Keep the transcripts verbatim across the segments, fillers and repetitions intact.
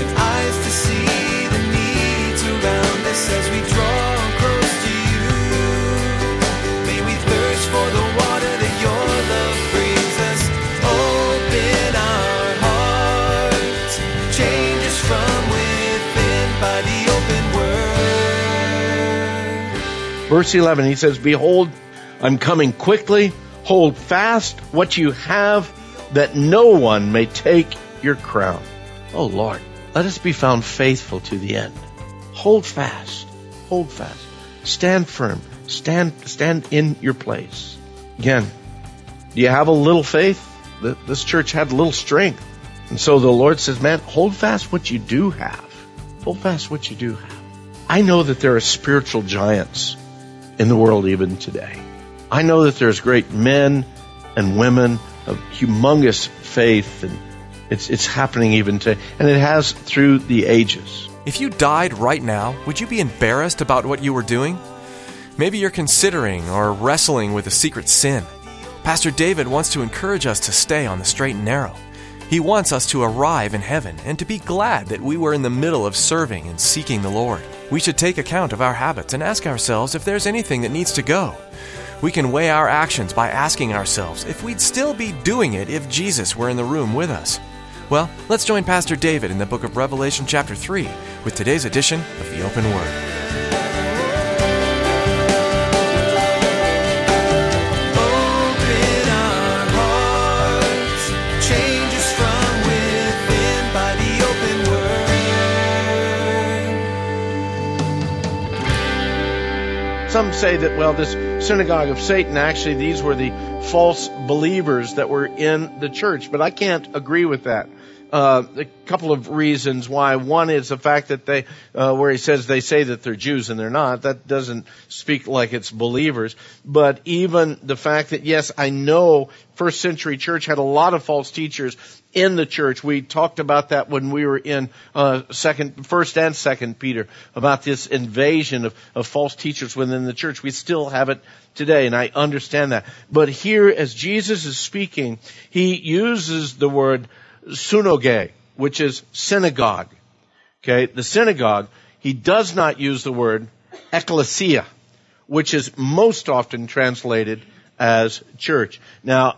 and eyes to see the needs around us as we draw close to you. May we thirst for the water that your love brings us. Open our hearts, change us from within by the open word. Verse eleven, he says, "Behold, I'm coming quickly. Hold fast what you have, that no one may take your crown." Oh Lord, let us be found faithful to the end. Hold fast. Hold fast. Stand firm. Stand stand in your place. Again, do you have a little faith? The, this church had little strength. And so the Lord says, man, hold fast what you do have. Hold fast what you do have. I know that there are spiritual giants in the world even today. I know that there's great men and women of humongous faith, and it's it's happening even today. And it has through the ages. If you died right now, would you be embarrassed about what you were doing? Maybe you're considering or wrestling with a secret sin. Pastor David wants to encourage us to stay on the straight and narrow. He wants us to arrive in heaven and to be glad that we were in the middle of serving and seeking the Lord. We should take account of our habits and ask ourselves if there's anything that needs to go. We can weigh our actions by asking ourselves if we'd still be doing it if Jesus were in the room with us. Well, let's join Pastor David in the book of Revelation chapter three with today's edition of The Open Word. Some say that, well, this synagogue of Satan, actually, these were the false believers that were in the church. But I can't agree with that. Uh, a couple of reasons why. One is the fact that they, uh, where he says they say that they're Jews and they're not. That doesn't speak like it's believers. But even the fact that, yes, I know first century church had a lot of false teachers in the church. We talked about that when we were in, uh, second, first and second Peter, about this invasion of, of false teachers within the church. We still have it today, and I understand that. But here, as Jesus is speaking, he uses the word synagogue, which is synagogue. Okay, the synagogue, he does not use the word ecclesia, which is most often translated as church. Now,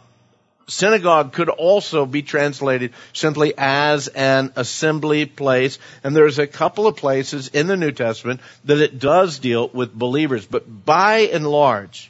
synagogue could also be translated simply as an assembly place, and there's a couple of places in the New Testament that it does deal with believers, but by and large,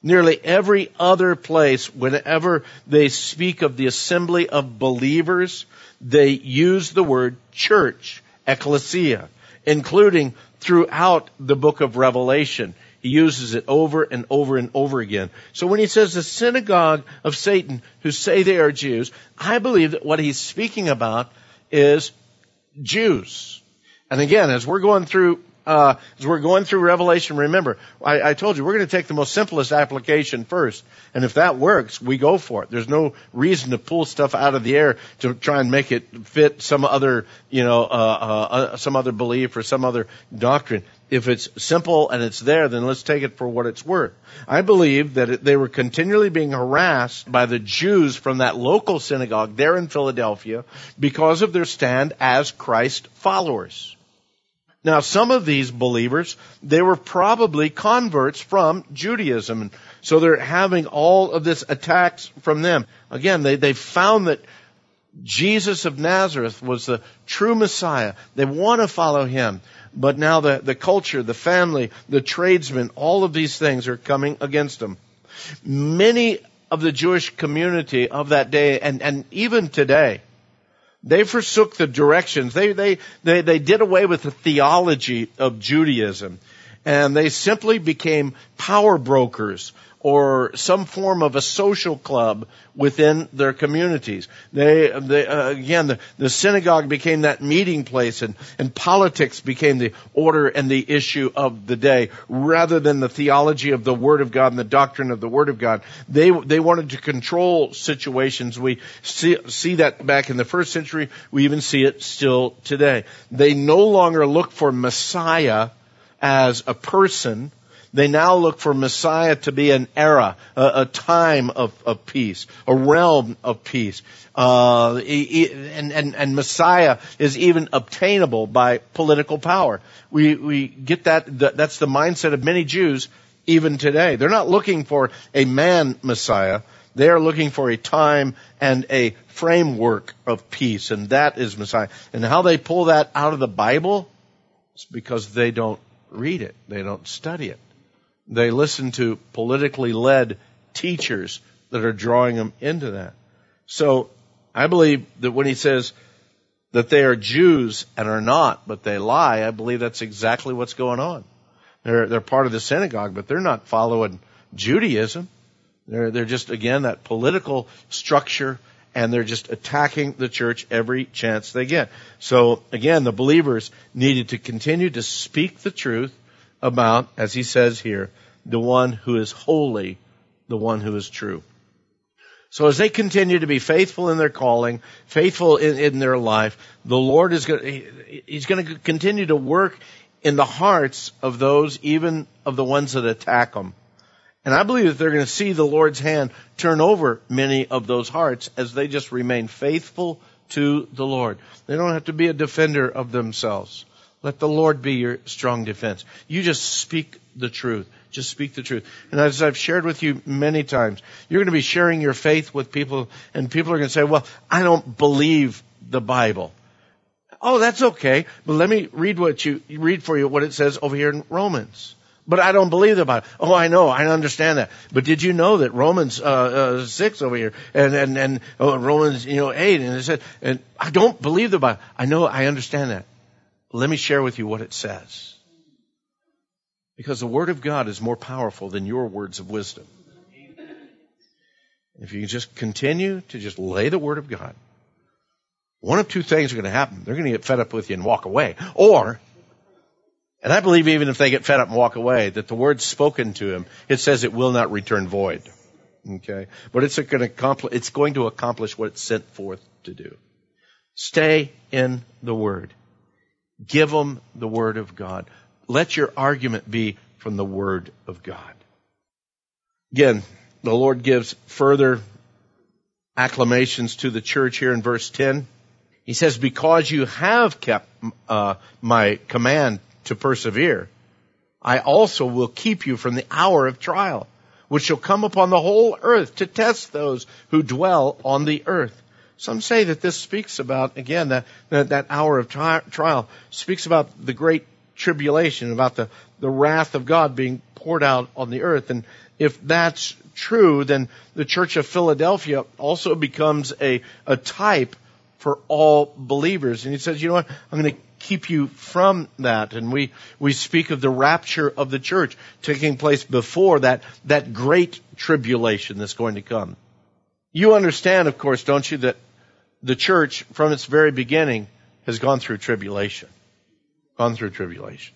nearly every other place, whenever they speak of the assembly of believers, they use the word church, ecclesia, including throughout the book of Revelation. He uses it over and over and over again. So when he says the synagogue of Satan who say they are Jews, I believe that what he's speaking about is Jews. And again, as we're going through Uh, as we're going through Revelation, remember, I, I told you, we're going to take the most simplest application first. And if that works, we go for it. There's no reason to pull stuff out of the air to try and make it fit some other, you know, uh, uh, some other belief or some other doctrine. If it's simple and it's there, then let's take it for what it's worth. I believe that it, they were continually being harassed by the Jews from that local synagogue there in Philadelphia because of their stand as Christ followers. Now, some of these believers, they were probably converts from Judaism. And so they're having all of this attacks from them. Again, they, they found that Jesus of Nazareth was the true Messiah. They want to follow him. But now the, the culture, the family, the tradesmen, all of these things are coming against them. Many of the Jewish community of that day, and, and even today, they forsook the directions. They, they, they, they did away with the theology of Judaism. and they simply became power brokers or some form of a social club within their communities. They, they uh, again, the, the synagogue became that meeting place, and, and politics became the order and the issue of the day, rather than the theology of the Word of God and the doctrine of the Word of God. They they wanted to control situations. We see, see that back in the first century. We even see it still today. They no longer look for Messiah as a person. They now look for Messiah to be an era, a, a time of, of peace, a realm of peace. Uh, and, and, and Messiah is even obtainable by political power. We, we get that, that's the mindset of many Jews even today. They're not looking for a man Messiah. They are looking for a time and a framework of peace, and that is Messiah. And how they pull that out of the Bible is because they don't read it. They don't study it. They listen to politically led teachers that are drawing them into that. So I believe that when he says that they are Jews and are not, but they lie, I believe that's exactly what's going on. They're they're part of the synagogue, but they're not following Judaism. They're they're just, again, that political structure, and they're just attacking the church every chance they get. So again, the believers needed to continue to speak the truth about, as he says here, the one who is holy, the one who is true. So as they continue to be faithful in their calling, faithful in, in their life, the Lord is going to, he's going to continue to work in the hearts of those, even of the ones that attack them. And I believe that they're going to see the Lord's hand turn over many of those hearts as they just remain faithful to the Lord. They don't have to be a defender of themselves. Let the Lord be your strong defense. You just speak the truth. Just speak the truth. And as I've shared with you many times, you're going to be sharing your faith with people, and people are going to say, well, I don't believe the Bible. Oh, that's okay. But let me read what you read for you what it says over here in Romans. But I don't believe the Bible. Oh, I know. I understand that. But did you know that Romans uh, uh, six over here and and and oh, Romans you know eight, and it said, and I don't believe the Bible. I know. I understand that. Let me share with you what it says. Because the Word of God is more powerful than your words of wisdom. If you just continue to just lay the Word of God, one of two things are going to happen. They're going to get fed up with you and walk away. Or, and I believe even if they get fed up and walk away, that the Word spoken to him, it says it will not return void. Okay? But it's going to accomplish, it's going to accomplish what it's sent forth to do. Stay in the Word. Give them the Word of God. Let your argument be from the Word of God. Again, the Lord gives further acclamations to the church here in verse ten. He says, because you have kept uh, my command to persevere, I also will keep you from the hour of trial, which shall come upon the whole earth to test those who dwell on the earth. Some say that this speaks about, again, that, that, that hour of tri- trial speaks about the great tribulation, about the, the wrath of God being poured out on the earth. And if that's true, then the Church of Philadelphia also becomes a, a type for all believers. And he says, you know what, I'm going to keep you from that. And we, we speak of the rapture of the church taking place before that, that great tribulation that's going to come. You understand, of course, don't you, that the church, from its very beginning, has gone through tribulation, gone through tribulation,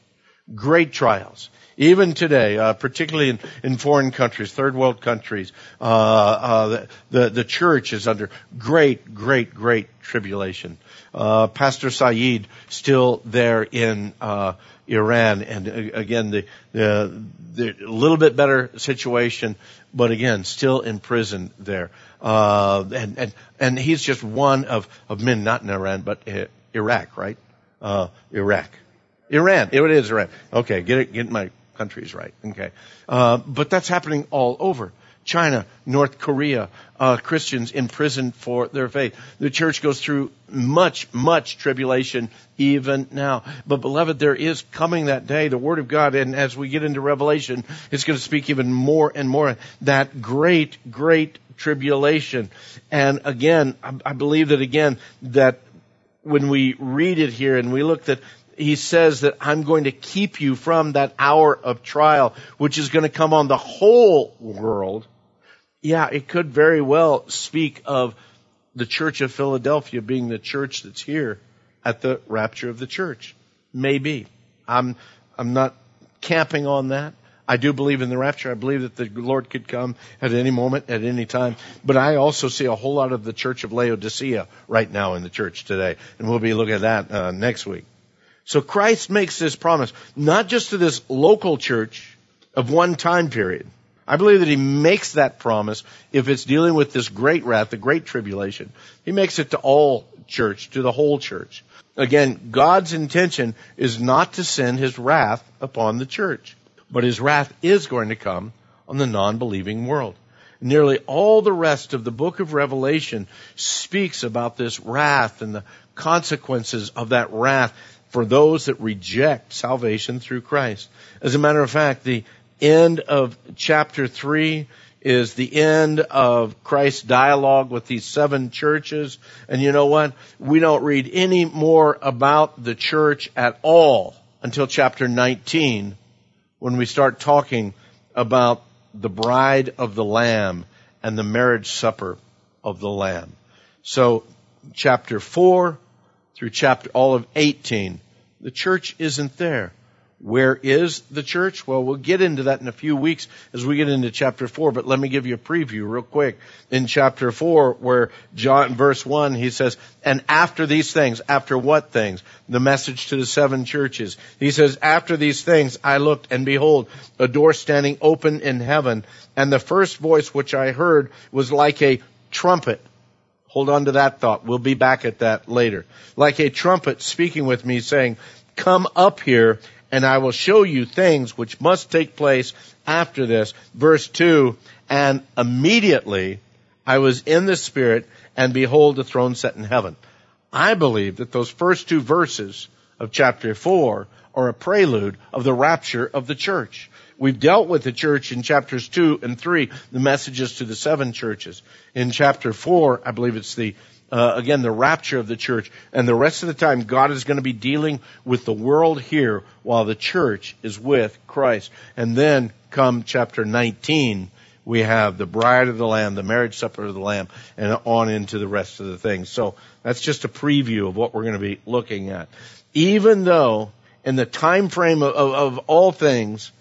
great trials. Even today, uh, particularly in, in foreign countries, third world countries, uh, uh, the, the the church is under great, great, great tribulation. Uh, Pastor Saeed still there in uh, Iran, and uh, again the, the the little bit better situation, but again still in prison there. Uh, and and and he's just one of of men, not in Iran, but uh, Iraq, right? Uh, Iraq, Iran. It is Iran. Okay, get it, get my countries right. Okay, uh, but that's happening all over. China, North Korea, uh, Christians imprisoned for their faith. The church goes through much, much tribulation even now. But beloved, there is coming that day, the Word of God, and as we get into Revelation, it's going to speak even more and more that great, great tribulation. And again, I, I believe that again, that when we read it here and we look that he says that I'm going to keep you from that hour of trial, which is going to come on the whole world. Yeah, it could very well speak of the Church of Philadelphia being the church that's here at the rapture of the church. Maybe. I'm I'm not camping on that. I do believe in the rapture. I believe that the Lord could come at any moment, at any time. But I also see a whole lot of the Church of Laodicea right now in the church today. And we'll be looking at that uh, next week. So Christ makes this promise, not just to this local church of one time period. I believe that he makes that promise if it's dealing with this great wrath, the great tribulation. He makes it to all church, to the whole church. Again, God's intention is not to send his wrath upon the church, but his wrath is going to come on the non-believing world. Nearly all the rest of the book of Revelation speaks about this wrath and the consequences of that wrath for those that reject salvation through Christ. As a matter of fact, the end of chapter three is the end of Christ's dialogue with these seven churches. And you know what? We don't read any more about the church at all until chapter nineteen, when we start talking about the bride of the Lamb and the marriage supper of the Lamb. So chapter four through chapter all of eighteen, the church isn't there. Where is the church? Well, we'll get into that in a few weeks as we get into chapter four, but let me give you a preview real quick. In chapter four, where John, verse one, he says, and after these things, after what things? The message to the seven churches. He says, after these things I looked, and behold, a door standing open in heaven, and the first voice which I heard was like a trumpet. Hold on to that thought. We'll be back at that later. Like a trumpet speaking with me, saying, come up here, and I will show you things which must take place after this. Verse two, and immediately I was in the Spirit, and behold, the throne set in heaven. I believe that those first two verses of chapter four are a prelude of the rapture of the church. We've dealt with the church in chapters two and three, the messages to the seven churches. In chapter four, I believe it's the Uh, again, the rapture of the church, and the rest of the time, God is going to be dealing with the world here while the church is with Christ. And then come chapter nineteen, we have the bride of the Lamb, the marriage supper of the Lamb, and on into the rest of the things. So that's just a preview of what we're going to be looking at. Even though in the time frame of, of, of all things,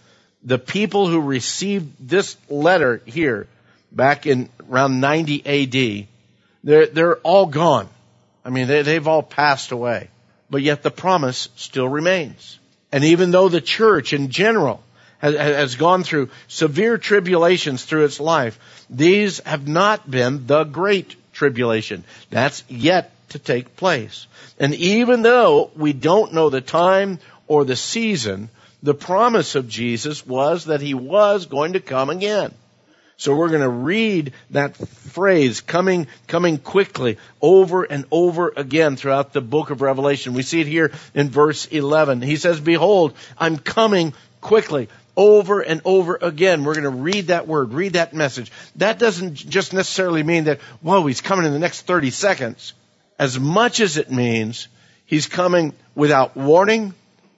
the people who received this letter here back in around ninety A D, They're, they're all gone. I mean, they, they've all passed away. But yet the promise still remains. And even though the church in general has, has gone through severe tribulations through its life, these have not been the great tribulation. That's yet to take place. And even though we don't know the time or the season, the promise of Jesus was that he was going to come again. So we're going to read that phrase, coming coming quickly, over and over again throughout the book of Revelation. We see it here in verse eleven. He says, behold, I'm coming quickly, over and over again. We're going to read that word, read that message. That doesn't just necessarily mean that, whoa, he's coming in the next thirty seconds. As much as it means he's coming without warning,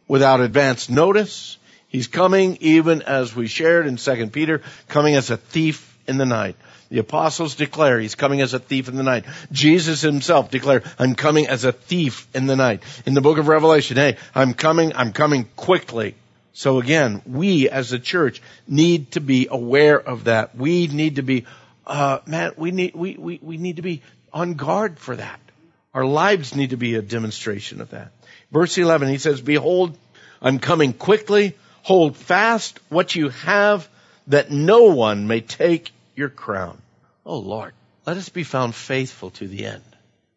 without advance notice. He's coming, even as we shared in Second Peter, coming as a thief in the night. The apostles declare he's coming as a thief in the night. Jesus himself declared, I'm coming as a thief in the night. In the book of Revelation, hey, I'm coming, I'm coming quickly. So again, we as a church need to be aware of that. We need to be, uh, man, we need, we, we, we need to be on guard for that. Our lives need to be a demonstration of that. Verse eleven, he says, behold, I'm coming quickly. Hold fast what you have, that no one may take your crown. Oh, Lord, let us be found faithful to the end.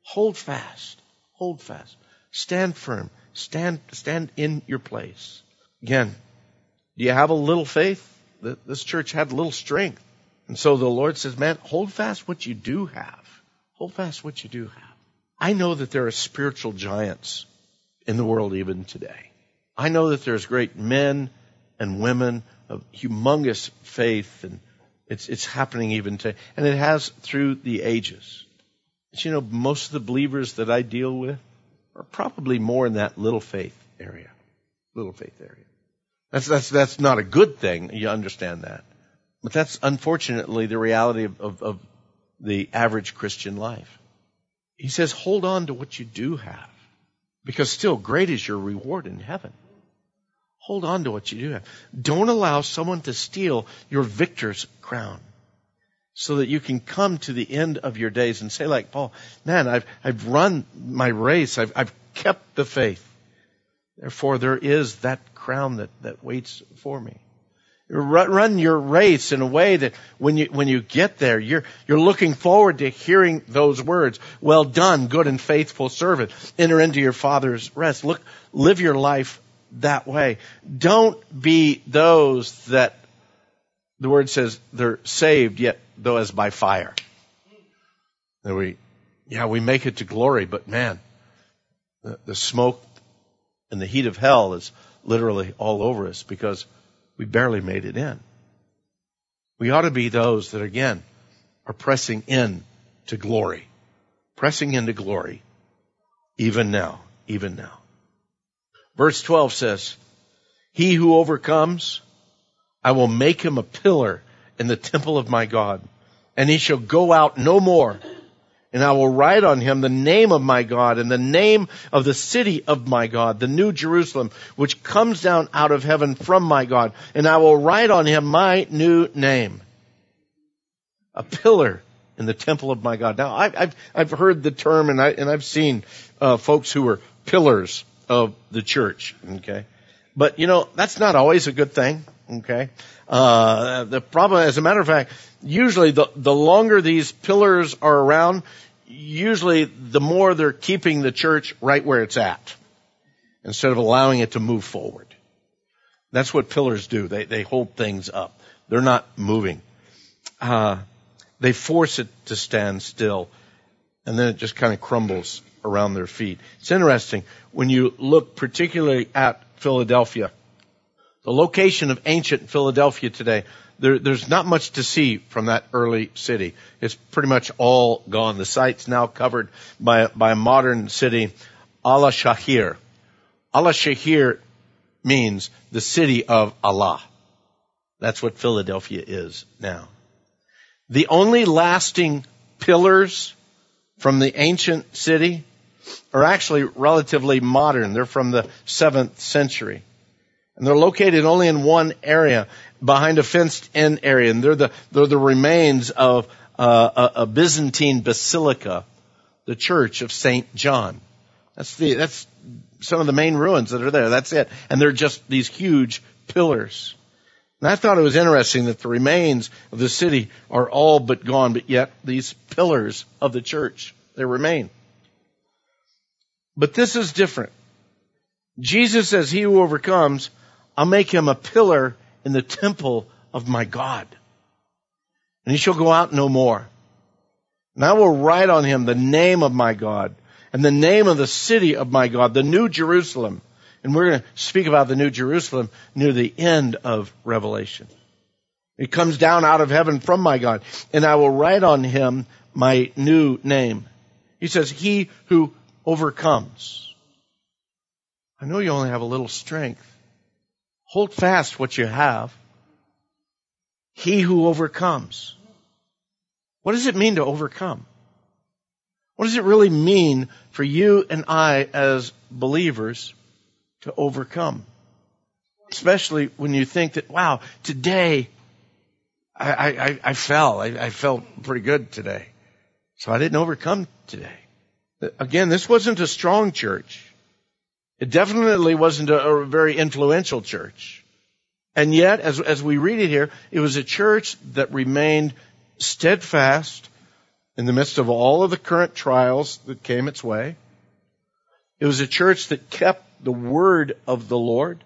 Hold fast. Hold fast. Stand firm. Stand stand in your place. Again, do you have a little faith? This church had little strength. And so the Lord says, man, hold fast what you do have. Hold fast what you do have. I know that there are spiritual giants in the world even today. I know that there's great men and women of humongous faith, and it's it's happening even today. And it has through the ages. But you know, most of the believers that I deal with are probably more in that little faith area, little faith area. That's that's that's not a good thing. You understand that, but that's unfortunately the reality of, of, of the average Christian life. He says, hold on to what you do have, because still great is your reward in heaven. Hold on to what you do have. Don't allow someone to steal your victor's crown, so that you can come to the end of your days and say, like Paul, man, I've I've run my race. I've I've kept the faith. Therefore, there is that crown that, that waits for me. Run your race in a way that when you when you get there, you're you're looking forward to hearing those words. Well done, good and faithful servant. Enter into your Father's rest. Look, live your life that way. Don't be those that the Word says they're saved, yet though as by fire. And we, yeah, we make it to glory, but man, the, the smoke and the heat of hell is literally all over us because we barely made it in. We ought to be those that, again, are pressing in to glory. Pressing into glory, even now, even now. Verse twelve says, he who overcomes, I will make him a pillar in the temple of my God, and he shall go out no more. And I will write on him the name of my God and the name of the city of my God, the new Jerusalem, which comes down out of heaven from my God. And I will write on him my new name, a pillar in the temple of my God. Now, I've, I've, I've heard the term, and, I, and I've seen uh, folks who were pillars of the church, okay? But, you know, that's not always a good thing, okay? Uh, the problem, as a matter of fact, usually the, the longer these pillars are around, usually the more they're keeping the church right where it's at instead of allowing it to move forward. That's what pillars do. They they hold things up. They're not moving. Uh, they force it to stand still, and then it just kind of crumbles around their feet. It's interesting when you look particularly at Philadelphia, the location of ancient Philadelphia today. There, there's not much to see from that early city. It's pretty much all gone. The site's now covered by, by a modern city, Al-Shahir. Al-Shahir means the city of Allah. That's what Philadelphia is now. The only lasting pillars from the ancient city are actually relatively modern. They're from the seventh century. And they're located only in one area, behind a fenced-in area. And they're the, they're the remains of uh, a, a Byzantine basilica, the Church of Saint John. That's the, that's some of the main ruins that are there. That's it. And they're just these huge pillars. And I thought it was interesting that the remains of the city are all but gone, but yet these pillars of the church, they remain. But this is different. Jesus says, he who overcomes, I'll make him a pillar in the temple of my God. And he shall go out no more. And I will write on him the name of my God and the name of the city of my God, the new Jerusalem. And we're going to speak about the new Jerusalem near the end of Revelation. It comes down out of heaven from my God. And I will write on him my new name. He says, he who overcomes. I know you only have a little strength. Hold fast what you have. He who overcomes. What does it mean to overcome? What does it really mean for you and I as believers to overcome? Especially when you think that, wow, today I, I, I fell. I, I felt pretty good today. So I didn't overcome today. Again, this wasn't a strong church. It definitely wasn't a, a very influential church. And yet, as, as we read it here, it was a church that remained steadfast in the midst of all of the current trials that came its way. It was a church that kept the word of the Lord.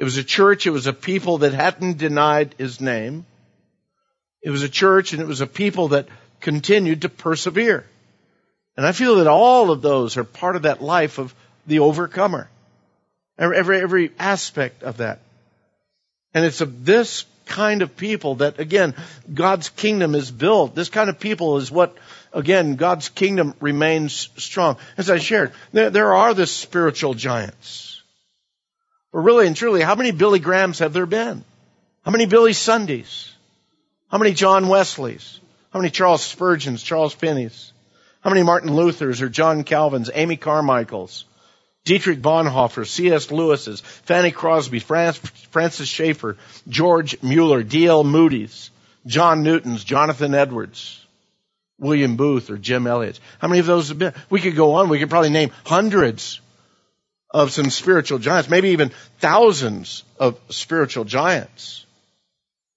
It was a church, it was a people that hadn't denied his name. It was a church and it was a people that continued to persevere. And I feel that all of those are part of that life of the overcomer. Every, every aspect of that. And it's of this kind of people that, again, God's kingdom is built. This kind of people is what, again, God's kingdom remains strong. As I shared, there, there are the spiritual giants. But really and truly, how many Billy Grahams have there been? How many Billy Sundays? How many John Wesleys? How many Charles Spurgeons, Charles Finneys? How many Martin Luthers or John Calvins, Amy Carmichaels, Dietrich Bonhoeffer, C S. Lewis's, Fanny Crosby, Francis Schaeffer, George Mueller, D L Moody's, John Newton's, Jonathan Edwards, William Booth or Jim Elliott? How many of those have been? We could go on. We could probably name hundreds of some spiritual giants, maybe even thousands of spiritual giants.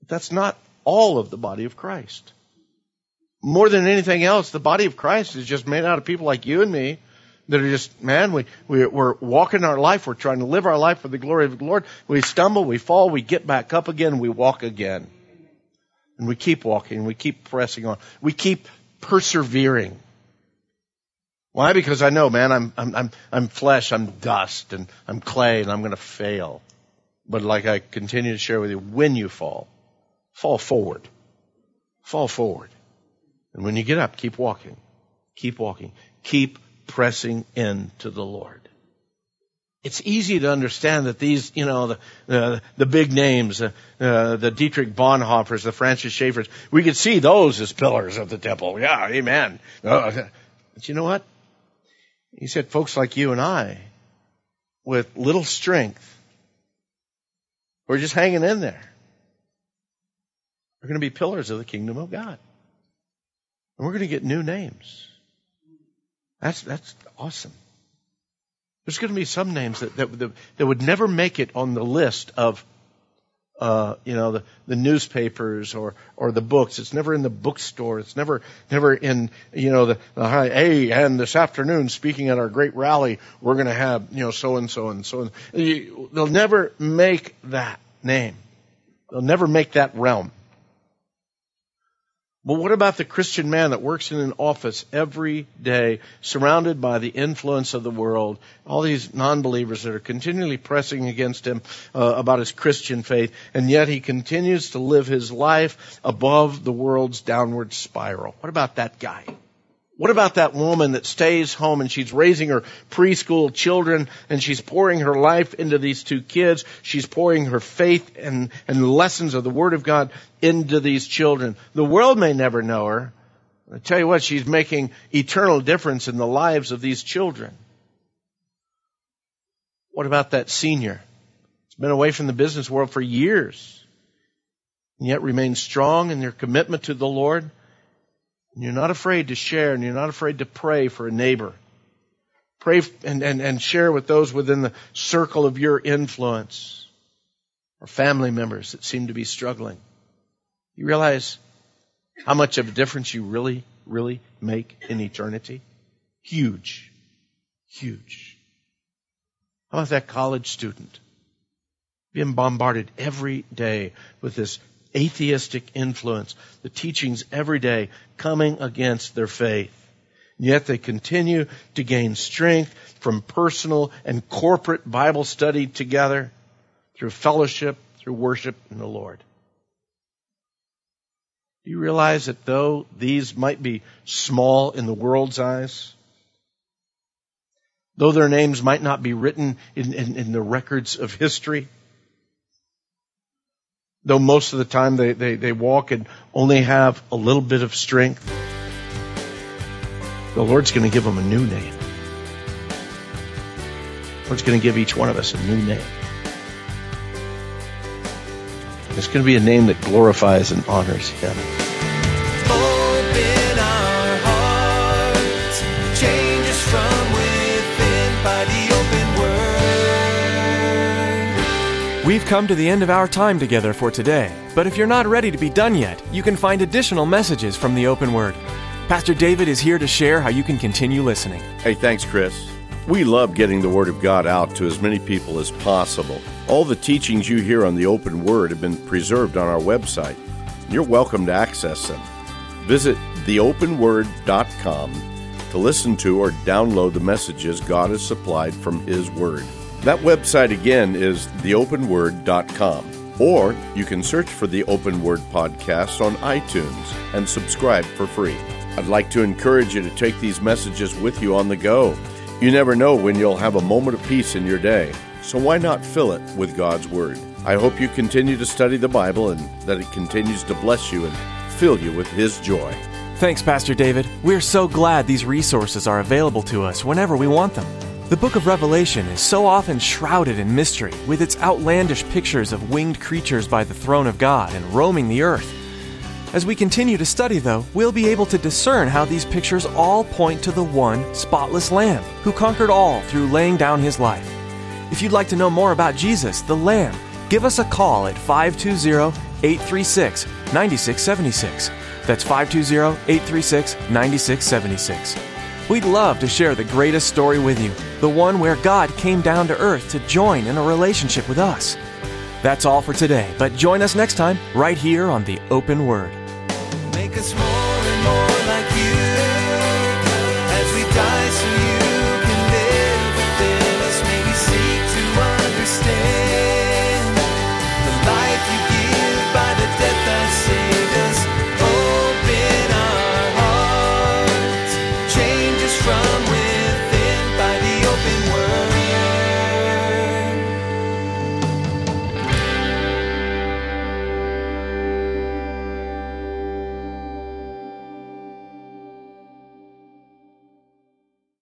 But that's not all of the body of Christ. More than anything else, the body of Christ is just made out of people like you and me that are just, man, we, we, we're walking our life. We're trying to live our life for the glory of the Lord. We stumble, we fall, we get back up again, we walk again. And we keep walking, we keep pressing on. We keep persevering. Why? Because I know, man, I'm I'm I'm I'm flesh, I'm dust, and I'm clay, and I'm going to fail. But like I continue to share with you, when you fall, fall forward. Fall forward. And when you get up, keep walking. Keep walking. Keep pressing into the Lord. It's easy to understand that these, you know, the uh, the big names, uh, uh, the Dietrich Bonhoeffers, the Francis Schaeffers, we could see those as pillars of the temple. Yeah, amen. Uh, but you know what? He said folks like you and I, with little strength, we're just hanging in there. We're going to be pillars of the kingdom of God. And we're going to get new names. That's that's awesome. There's going to be some names that, that that would never make it on the list of, uh, you know, the, the newspapers or or the books. It's never in the bookstore. It's never never in, you know, the, the high, hey, and this afternoon speaking at our great rally, we're going to have, you know, so and so and so. They'll never make that name. They'll never make that realm. But what about the Christian man that works in an office every day, surrounded by the influence of the world, all these non-believers that are continually pressing against him uh, about his Christian faith, and yet he continues to live his life above the world's downward spiral? What about that guy? What about that woman that stays home and she's raising her preschool children and she's pouring her life into these two kids? She's pouring her faith and, and lessons of the Word of God into these children. The world may never know her. I tell you what, she's making eternal difference in the lives of these children. What about that senior? It's been away from the business world for years and yet remains strong in their commitment to the Lord. And you're not afraid to share, and you're not afraid to pray for a neighbor. Pray and, and, and share with those within the circle of your influence or family members that seem to be struggling. You realize how much of a difference you really, really make in eternity? Huge. Huge. How about that college student being bombarded every day with this atheistic influence, the teachings every day coming against their faith? Yet they continue to gain strength from personal and corporate Bible study together, through fellowship, through worship in the Lord. Do you realize that though these might be small in the world's eyes, though their names might not be written in, in, in the records of history, though most of the time they, they, they walk and only have a little bit of strength, the Lord's going to give them a new name. The Lord's going to give each one of us a new name. It's going to be a name that glorifies and honors Him. Open our hearts, change us from within by the open word. We've come to the end of our time together for today, but if you're not ready to be done yet, you can find additional messages from the Open Word. Pastor David is here to share how you can continue listening. Hey, thanks, Chris. We love getting the Word of God out to as many people as possible. All the teachings you hear on the Open Word have been preserved on our website. You're welcome to access them. Visit the open word dot com to listen to or download the messages God has supplied from His Word. That website again is the open word dot com, or you can search for the Open Word podcast on iTunes and subscribe for free. I'd like to encourage you to take these messages with you on the go. You never know when you'll have a moment of peace in your day. So why not fill it with God's Word? I hope you continue to study the Bible and that it continues to bless you and fill you with His joy. Thanks, Pastor David. We're so glad these resources are available to us whenever we want them. The book of Revelation is so often shrouded in mystery, with its outlandish pictures of winged creatures by the throne of God and roaming the earth. As we continue to study, though, we'll be able to discern how these pictures all point to the one spotless Lamb who conquered all through laying down His life. If you'd like to know more about Jesus, the Lamb, give us a call at five two zero, eight three six, nine six seven six. That's five two zero, eight three six, nine six seven six. We'd love to share the greatest story with you, the one where God came down to earth to join in a relationship with us. That's all for today, but join us next time right here on The Open Word.